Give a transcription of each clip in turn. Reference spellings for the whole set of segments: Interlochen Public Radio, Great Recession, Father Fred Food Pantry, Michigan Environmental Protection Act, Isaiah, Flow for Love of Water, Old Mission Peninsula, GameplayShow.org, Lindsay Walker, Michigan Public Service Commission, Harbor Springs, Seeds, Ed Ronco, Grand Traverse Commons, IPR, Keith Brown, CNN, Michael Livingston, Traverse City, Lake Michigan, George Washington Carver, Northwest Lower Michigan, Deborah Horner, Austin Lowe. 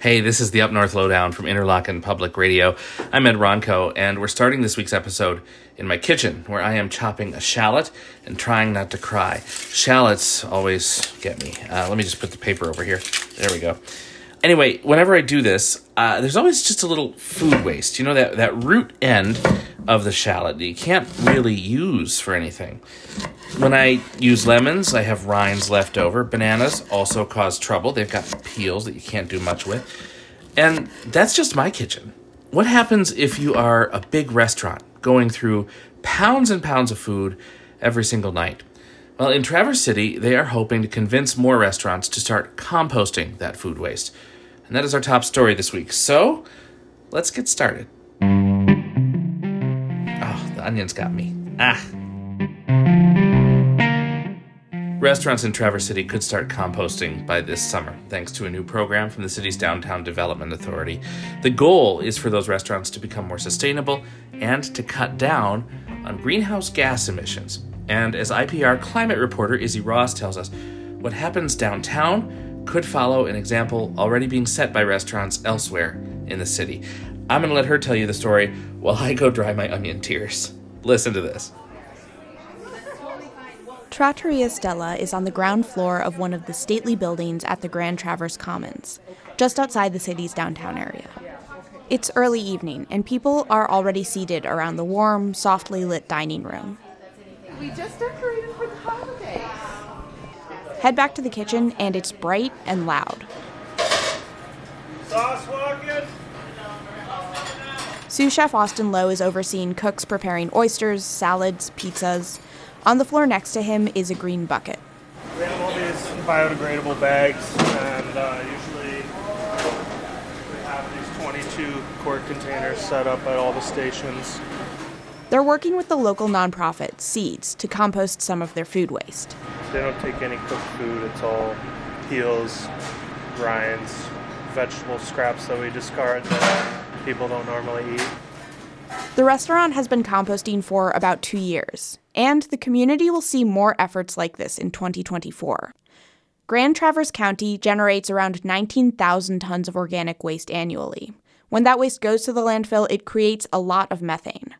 Hey, this is the Up North Lowdown from Interlochen Public Radio. I'm Ed Ronco, and we're starting this week's episode in my kitchen, where I am chopping a shallot and trying not to cry. Shallots always get me. Let me just put the paper over here. There we go. Anyway, whenever I do this, there's always just a little food waste. You know, that root end of the shallot that you can't really use for anything. When I use lemons, I have rinds left over. Bananas also cause trouble. They've got peels that you can't do much with. And that's just my kitchen. What happens if you are a big restaurant going through pounds and pounds of food every single night? Well, in Traverse City, they are hoping to convince more restaurants to start composting that food waste. And that is our top story this week. So, let's get started. Oh, the onions got me. Ah. Restaurants in Traverse City could start composting by this summer, thanks to a new program from the city's Downtown Development Authority. The goal is for those restaurants to become more sustainable and to cut down on greenhouse gas emissions. And as IPR climate reporter Izzy Ross tells us, what happens downtown could follow an example already being set by restaurants elsewhere in the city. I'm going to let her tell you the story while I go dry my onion tears. Listen to this. Trattoria Stella is on the ground floor of one of the stately buildings at the Grand Traverse Commons, just outside the city's downtown area. It's early evening, and people are already seated around the warm, softly lit dining room. We just decorated for the holidays. Head back to the kitchen, and it's bright and loud. Sauce walking. Sous chef Austin Lowe is overseeing cooks preparing oysters, salads, pizzas. On the floor next to him is a green bucket. We have all these biodegradable bags, and usually we have these 22 quart containers set up at all the stations. They're working with the local nonprofit, Seeds, to compost some of their food waste. They don't take any cooked food. It's all peels, rinds, vegetable scraps that we discard that people don't normally eat. The restaurant has been composting for about 2 years, and the community will see more efforts like this in 2024. Grand Traverse County generates around 19,000 tons of organic waste annually. When that waste goes to the landfill, it creates a lot of methane.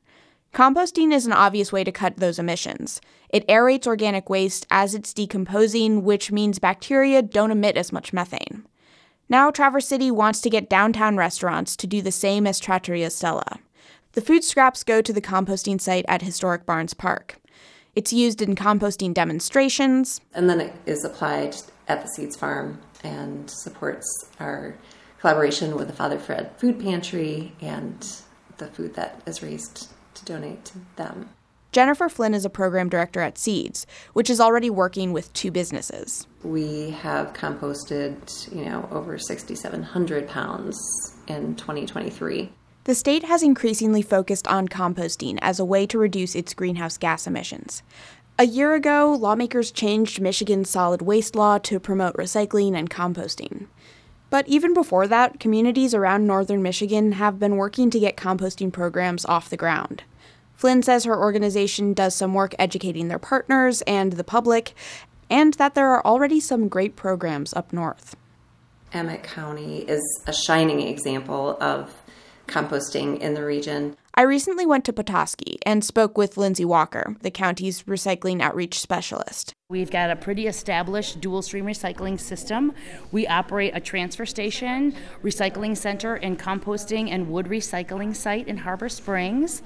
Composting is an obvious way to cut those emissions. It aerates organic waste as it's decomposing, which means bacteria don't emit as much methane. Now Traverse City wants to get downtown restaurants to do the same as Trattoria Stella. The food scraps go to the composting site at Historic Barnes Park. It's used in composting demonstrations. And then it is applied at the Seeds Farm and supports our collaboration with the Father Fred Food Pantry and the food that is raised to donate to them. Jennifer Flynn is a program director at Seeds, which is already working with 2 businesses. We have composted, over 6,700 pounds in 2023. The state has increasingly focused on composting as a way to reduce its greenhouse gas emissions. A year ago, lawmakers changed Michigan's solid waste law to promote recycling and composting. But even before that, communities around northern Michigan have been working to get composting programs off the ground. Flynn says her organization does some work educating their partners and the public, and that there are already some great programs up north. Emmet County is a shining example of composting in the region. I recently went to Petoskey and spoke with Lindsay Walker, the county's recycling outreach specialist. We've got a pretty established dual-stream recycling system. We operate a transfer station, recycling center, and composting and wood recycling site in Harbor Springs.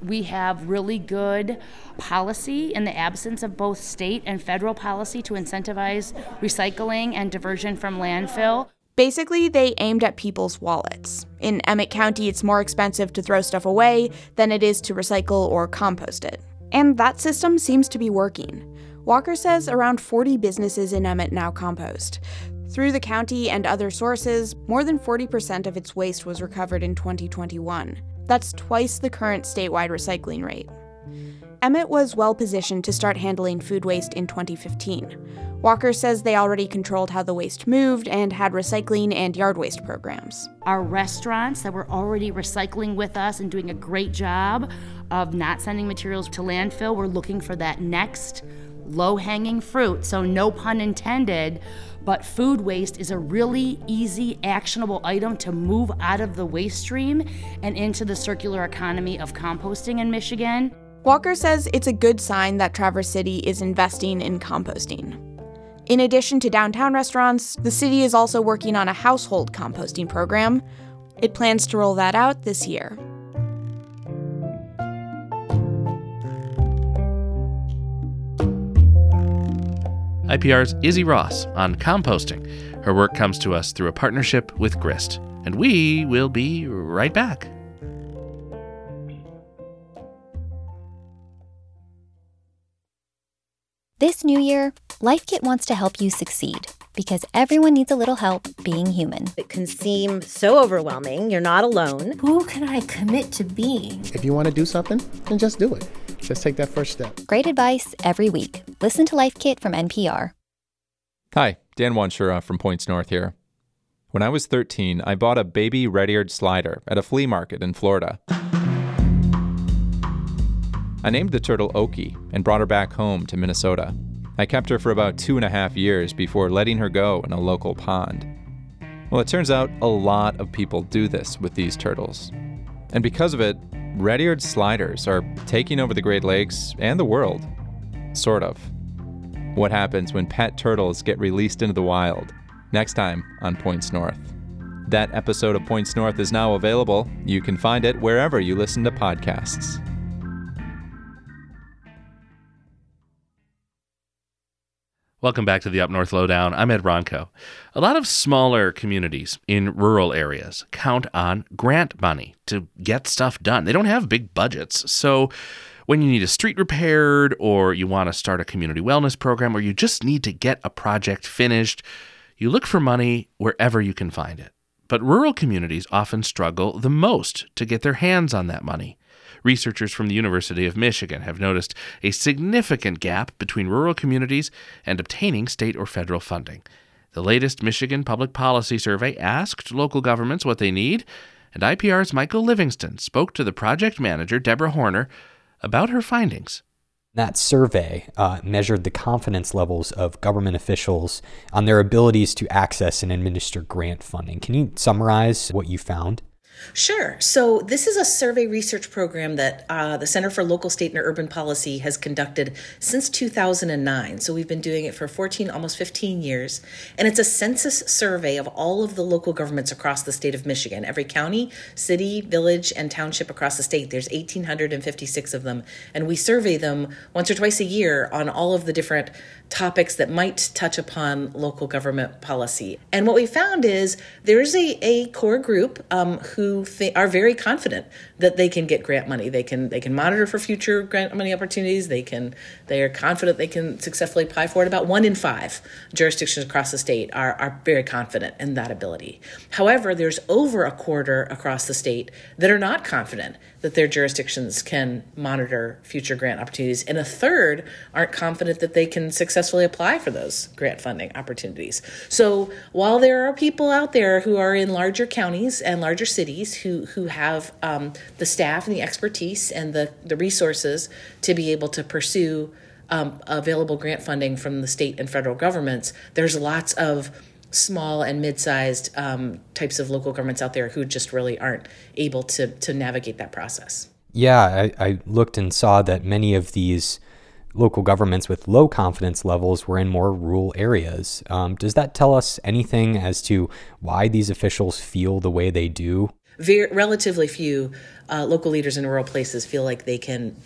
We have really good policy in the absence of both state and federal policy to incentivize recycling and diversion from landfill. Basically, they aimed at people's wallets. In Emmet County, it's more expensive to throw stuff away than it is to recycle or compost it. And that system seems to be working. Walker says around 40 businesses in Emmet now compost. Through the county and other sources, more than 40% of its waste was recovered in 2021. That's twice the current statewide recycling rate. Emmet was well-positioned to start handling food waste in 2015. Walker says they already controlled how the waste moved and had recycling and yard waste programs. Our restaurants that were already recycling with us and doing a great job of not sending materials to landfill, we're looking for that next low-hanging fruit, so no pun intended, but food waste is a really easy, actionable item to move out of the waste stream and into the circular economy of composting in Michigan. Walker says it's a good sign that Traverse City is investing in composting. In addition to downtown restaurants, the city is also working on a household composting program. It plans to roll that out this year. IPR's Izzy Ross on composting. Her work comes to us through a partnership with Grist. And we will be right back. This new year, LifeKit wants to help you succeed because everyone needs a little help being human. It can seem so overwhelming. You're not alone. Who can I commit to being? If you want to do something, then just do it. Just take that first step. Great advice every week. Listen to LifeKit from NPR. Hi, Dan Wanshura from Points North here. When I was 13, I bought a baby red-eared slider at a flea market in Florida. I named the turtle Oki and brought her back home to Minnesota. I kept her for about 2.5 years before letting her go in a local pond. Well, it turns out a lot of people do this with these turtles. And because of it, red-eared sliders are taking over the Great Lakes and the world. Sort of. What happens when pet turtles get released into the wild? Next time on Points North. That episode of Points North is now available. You can find it wherever you listen to podcasts. Welcome back to the Up North Lowdown. I'm Ed Ronco. A lot of smaller communities in rural areas count on grant money to get stuff done. They don't have big budgets. So when you need a street repaired or you want to start a community wellness program or you just need to get a project finished, you look for money wherever you can find it. But rural communities often struggle the most to get their hands on that money. Researchers from the University of Michigan have noticed a significant gap between rural communities and obtaining state or federal funding. The latest Michigan Public Policy Survey asked local governments what they need, and IPR's Michael Livingston spoke to the project manager, Deborah Horner, about her findings. That survey measured the confidence levels of government officials on their abilities to access and administer grant funding. Can you summarize what you found? Sure. So this is a survey research program that the Center for Local, State, and Urban Policy has conducted since 2009. So we've been doing it for almost 15 years. And it's a census survey of all of the local governments across the state of Michigan. Every county, city, village, and township across the state. There's 1,856 of them. And we survey them once or twice a year on all of the different topics that might touch upon local government policy. And what we found is there's a core group who are very confident that they can get grant money. They can monitor for future grant money opportunities. They are confident they can successfully apply for it. About 1 in 5 jurisdictions across the state are very confident in that ability. However, there's over a quarter across the state that are not confident that their jurisdictions can monitor future grant opportunities, and a third aren't confident that they can successfully apply for those grant funding opportunities. So while there are people out there who are in larger counties and larger cities who have the staff and the expertise and the resources to be able to pursue available grant funding from the state and federal governments, there's lots of small and mid-sized types of local governments out there who just really aren't able to navigate that process. Yeah, I looked and saw that many of these local governments with low confidence levels were in more rural areas. Does that tell us anything as to why these officials feel the way they do? Relatively few local leaders in rural places feel like they can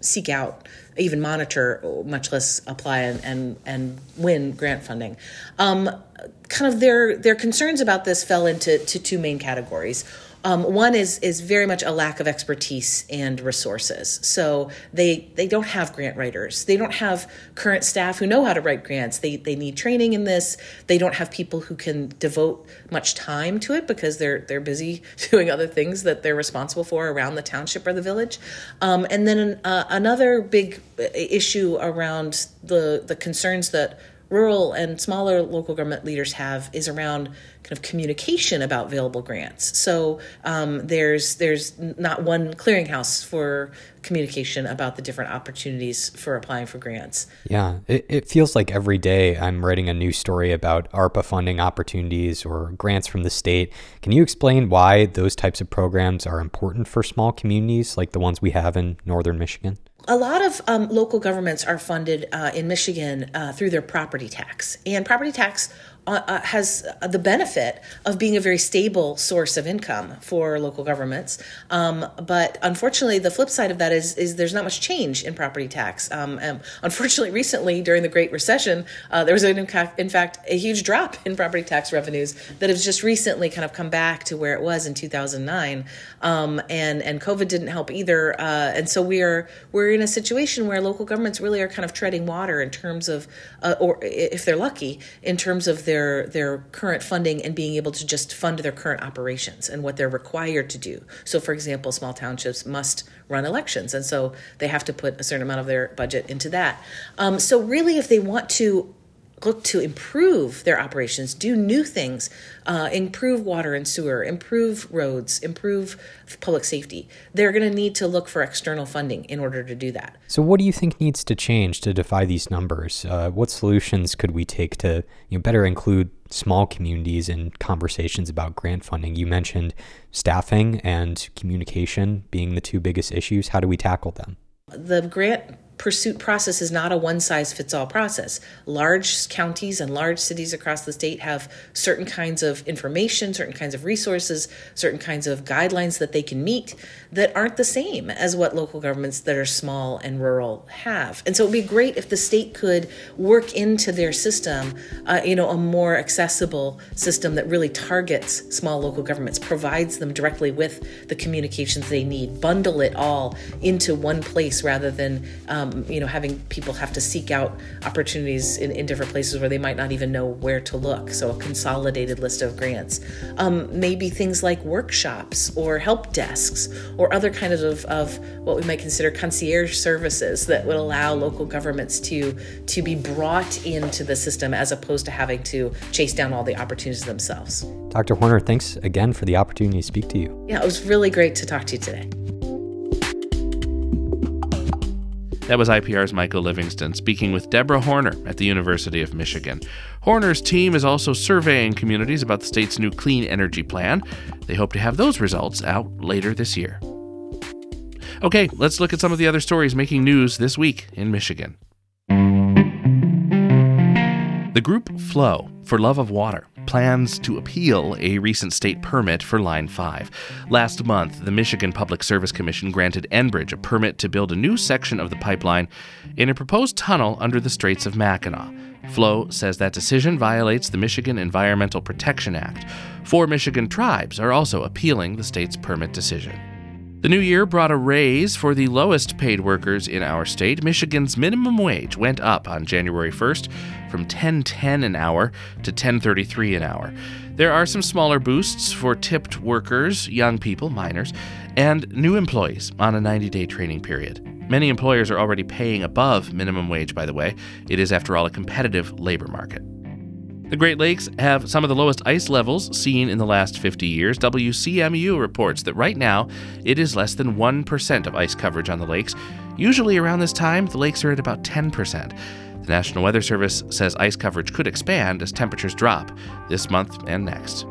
seek out, even monitor, much less apply and win grant funding. Kind of their concerns about this fell into two main categories. One is very much a lack of expertise and resources. So they don't have grant writers. They don't have current staff who know how to write grants. They need training in this. They don't have people who can devote much time to it because they're busy doing other things that they're responsible for around the township or the village. And then another big issue around the concerns that rural and smaller local government leaders have is around kind of communication about available grants. So there's not one clearinghouse for communication about the different opportunities for applying for grants. Yeah, it feels like every day I'm writing a new story about ARPA funding opportunities or grants from the state. Can you explain why those types of programs are important for small communities like the ones we have in northern Michigan? A lot of local governments are funded in Michigan through their property tax. And property tax has the benefit of being a very stable source of income for local governments. But unfortunately, the flip side of that is there's not much change in property tax. Unfortunately, recently during the Great Recession, there was, in fact, a huge drop in property tax revenues that has just recently kind of come back to where it was in 2009. And COVID didn't help either. And so we're in a situation where local governments really are kind of treading water in terms of, or if they're lucky, in terms of their current funding and being able to just fund their current operations and what they're required to do. So, for example, small townships must run elections, and so they have to put a certain amount of their budget into that. So really, if they want to look to improve their operations, do new things, improve water and sewer, improve roads, improve public safety, they're going to need to look for external funding in order to do that. So what do you think needs to change to defy these numbers? What solutions could we take to better include small communities in conversations about grant funding? You mentioned staffing and communication being the two biggest issues. How do we tackle them? The grant pursuit process is not a one-size-fits-all process. Large counties and large cities across the state have certain kinds of information, certain kinds of resources, certain kinds of guidelines that they can meet that aren't the same as what local governments that are small and rural have. And so it'd be great if the state could work into their system, a more accessible system that really targets small local governments, provides them directly with the communications they need, bundle it all into one place rather than having people have to seek out opportunities in different places where they might not even know where to look. So a consolidated list of grants, maybe things like workshops or help desks or other kinds of what we might consider concierge services that would allow local governments to be brought into the system as opposed to having to chase down all the opportunities themselves. Dr. Horner, thanks again for the opportunity to speak to you. Yeah, it was really great to talk to you today. That was IPR's Michael Livingston speaking with Deborah Horner at the University of Michigan. Horner's team is also surveying communities about the state's new clean energy plan. They hope to have those results out later this year. Okay, let's look at some of the other stories making news this week in Michigan. The group Flow for Love of Water plans to appeal a recent state permit for Line 5. Last month, the Michigan Public Service Commission granted Enbridge a permit to build a new section of the pipeline in a proposed tunnel under the Straits of Mackinac. Flow says that decision violates the Michigan Environmental Protection Act. 4 Michigan tribes are also appealing the state's permit decision. The new year brought a raise for the lowest paid workers in our state. Michigan's minimum wage went up on January 1st from $10.10 an hour to $10.33 an hour. There are some smaller boosts for tipped workers, young people, minors, and new employees on a 90-day training period. Many employers are already paying above minimum wage, by the way. It is, after all, a competitive labor market. The Great Lakes have some of the lowest ice levels seen in the last 50 years. WCMU reports that right now it is less than 1% of ice coverage on the lakes. Usually around this time, the lakes are at about 10%. The National Weather Service says ice coverage could expand as temperatures drop this month and next.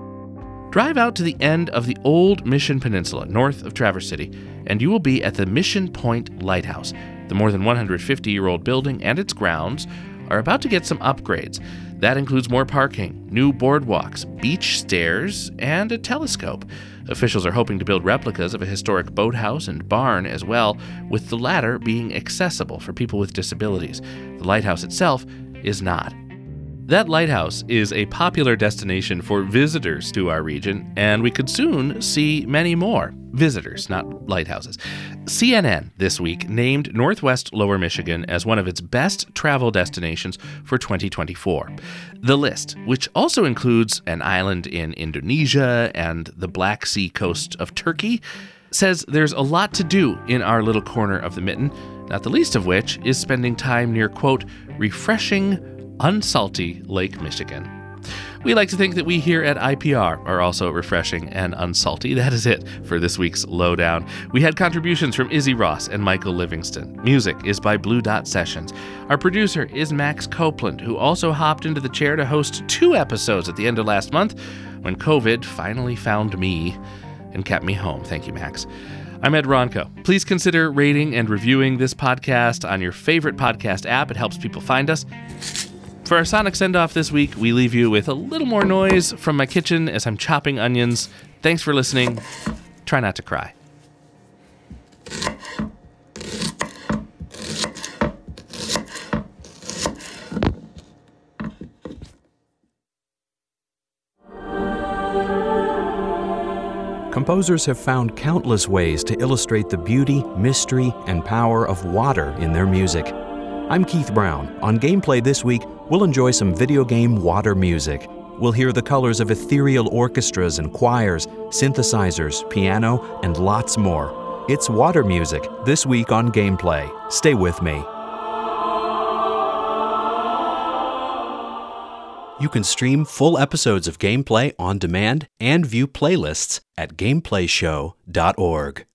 Drive out to the end of the old Mission Peninsula, north of Traverse City, and you will be at the Mission Point Lighthouse. The more than 150-year-old building and its grounds are about to get some upgrades. That includes more parking, new boardwalks, beach stairs, and a telescope. Officials are hoping to build replicas of a historic boathouse and barn as well, with the latter being accessible for people with disabilities. The lighthouse itself is not. That lighthouse is a popular destination for visitors to our region, and we could soon see many more. Visitors, not lighthouses. CNN this week named Northwest Lower Michigan as one of its best travel destinations for 2024. The list, which also includes an island in Indonesia and the Black Sea coast of Turkey, says there's a lot to do in our little corner of the mitten, not the least of which is spending time near, quote, refreshing unsalty Lake Michigan. We like to think that we here at IPR are also refreshing and unsalty. That is it for this week's Lowdown. We had contributions from Izzy Ross and Michael Livingston. Music is by Blue Dot Sessions. Our producer is Max Copeland, who also hopped into the chair to host two episodes at the end of last month when COVID finally found me and kept me home. Thank you, Max. I'm Ed Ronco. Please consider rating and reviewing this podcast on your favorite podcast app. It helps people find us. For our sonic send-off this week, we leave you with a little more noise from my kitchen as I'm chopping onions. Thanks for listening. Try not to cry. Composers have found countless ways to illustrate the beauty, mystery, and power of water in their music. I'm Keith Brown. On Gameplay this week, we'll enjoy some video game water music. We'll hear the colors of ethereal orchestras and choirs, synthesizers, piano, and lots more. It's water music this week on Gameplay. Stay with me. You can stream full episodes of Gameplay on demand and view playlists at gameplayshow.org.